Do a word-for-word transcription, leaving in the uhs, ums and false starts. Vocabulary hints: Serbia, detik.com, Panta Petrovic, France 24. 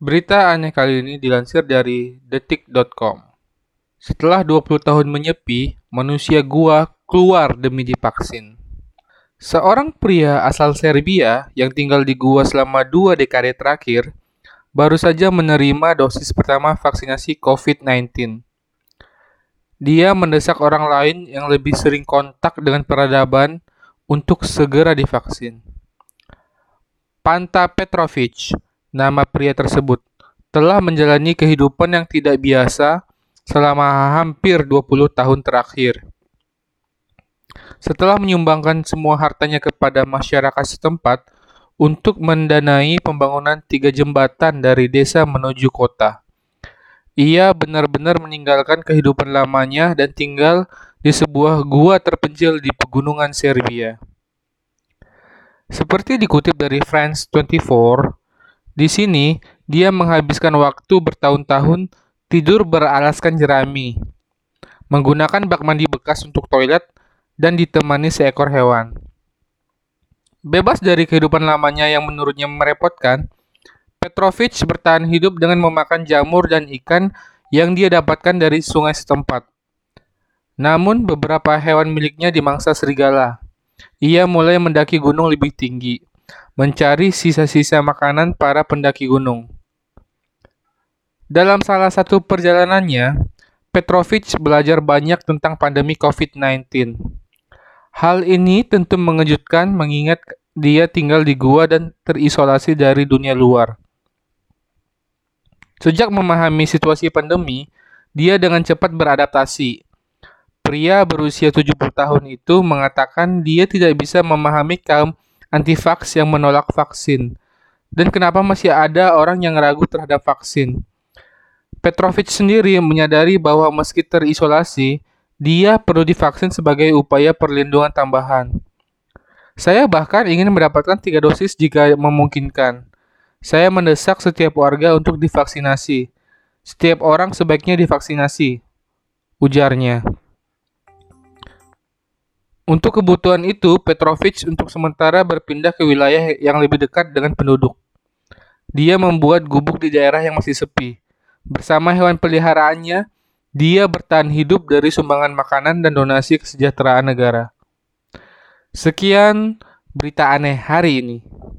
Berita aneh kali ini dilansir dari detik dot com. Setelah dua puluh tahun menyepi, manusia gua keluar demi divaksin. Seorang pria asal Serbia yang tinggal di gua selama dua dekade terakhir, baru saja menerima dosis pertama vaksinasi covid sembilan belas. Dia mendesak orang lain yang lebih sering kontak dengan peradaban untuk segera divaksin. Panta Petrovic, nama pria tersebut, telah menjalani kehidupan yang tidak biasa selama hampir dua puluh tahun terakhir. Setelah menyumbangkan semua hartanya kepada masyarakat setempat untuk mendanai pembangunan tiga jembatan dari desa menuju kota, ia benar-benar meninggalkan kehidupan lamanya dan tinggal di sebuah gua terpencil di pegunungan Serbia. Seperti dikutip dari France dua puluh empat, di sini, dia menghabiskan waktu bertahun-tahun tidur beralaskan jerami, menggunakan bak mandi bekas untuk toilet, dan ditemani seekor hewan. Bebas dari kehidupan lamanya yang menurutnya merepotkan, Petrovic bertahan hidup dengan memakan jamur dan ikan yang dia dapatkan dari sungai setempat. Namun, beberapa hewan miliknya dimangsa serigala. Ia mulai mendaki gunung lebih tinggi, mencari sisa-sisa makanan para pendaki gunung. Dalam salah satu perjalanannya, Petrovic belajar banyak tentang pandemi covid sembilan belas. Hal ini tentu mengejutkan mengingat dia tinggal di gua dan terisolasi dari dunia luar. Sejak memahami situasi pandemi, dia dengan cepat beradaptasi. Pria berusia tujuh puluh tahun itu mengatakan dia tidak bisa memahami kaum anti-vaks yang menolak vaksin, dan kenapa masih ada orang yang ragu terhadap vaksin. Petrovic sendiri menyadari bahwa meski terisolasi, dia perlu divaksin sebagai upaya perlindungan tambahan. Saya bahkan ingin mendapatkan tiga dosis jika memungkinkan. Saya mendesak setiap warga untuk divaksinasi. Setiap orang sebaiknya divaksinasi, ujarnya. Untuk kebutuhan itu, Petrovic untuk sementara berpindah ke wilayah yang lebih dekat dengan penduduk. Dia membuat gubuk di daerah yang masih sepi. Bersama hewan peliharaannya, dia bertahan hidup dari sumbangan makanan dan donasi kesejahteraan negara. Sekian berita aneh hari ini.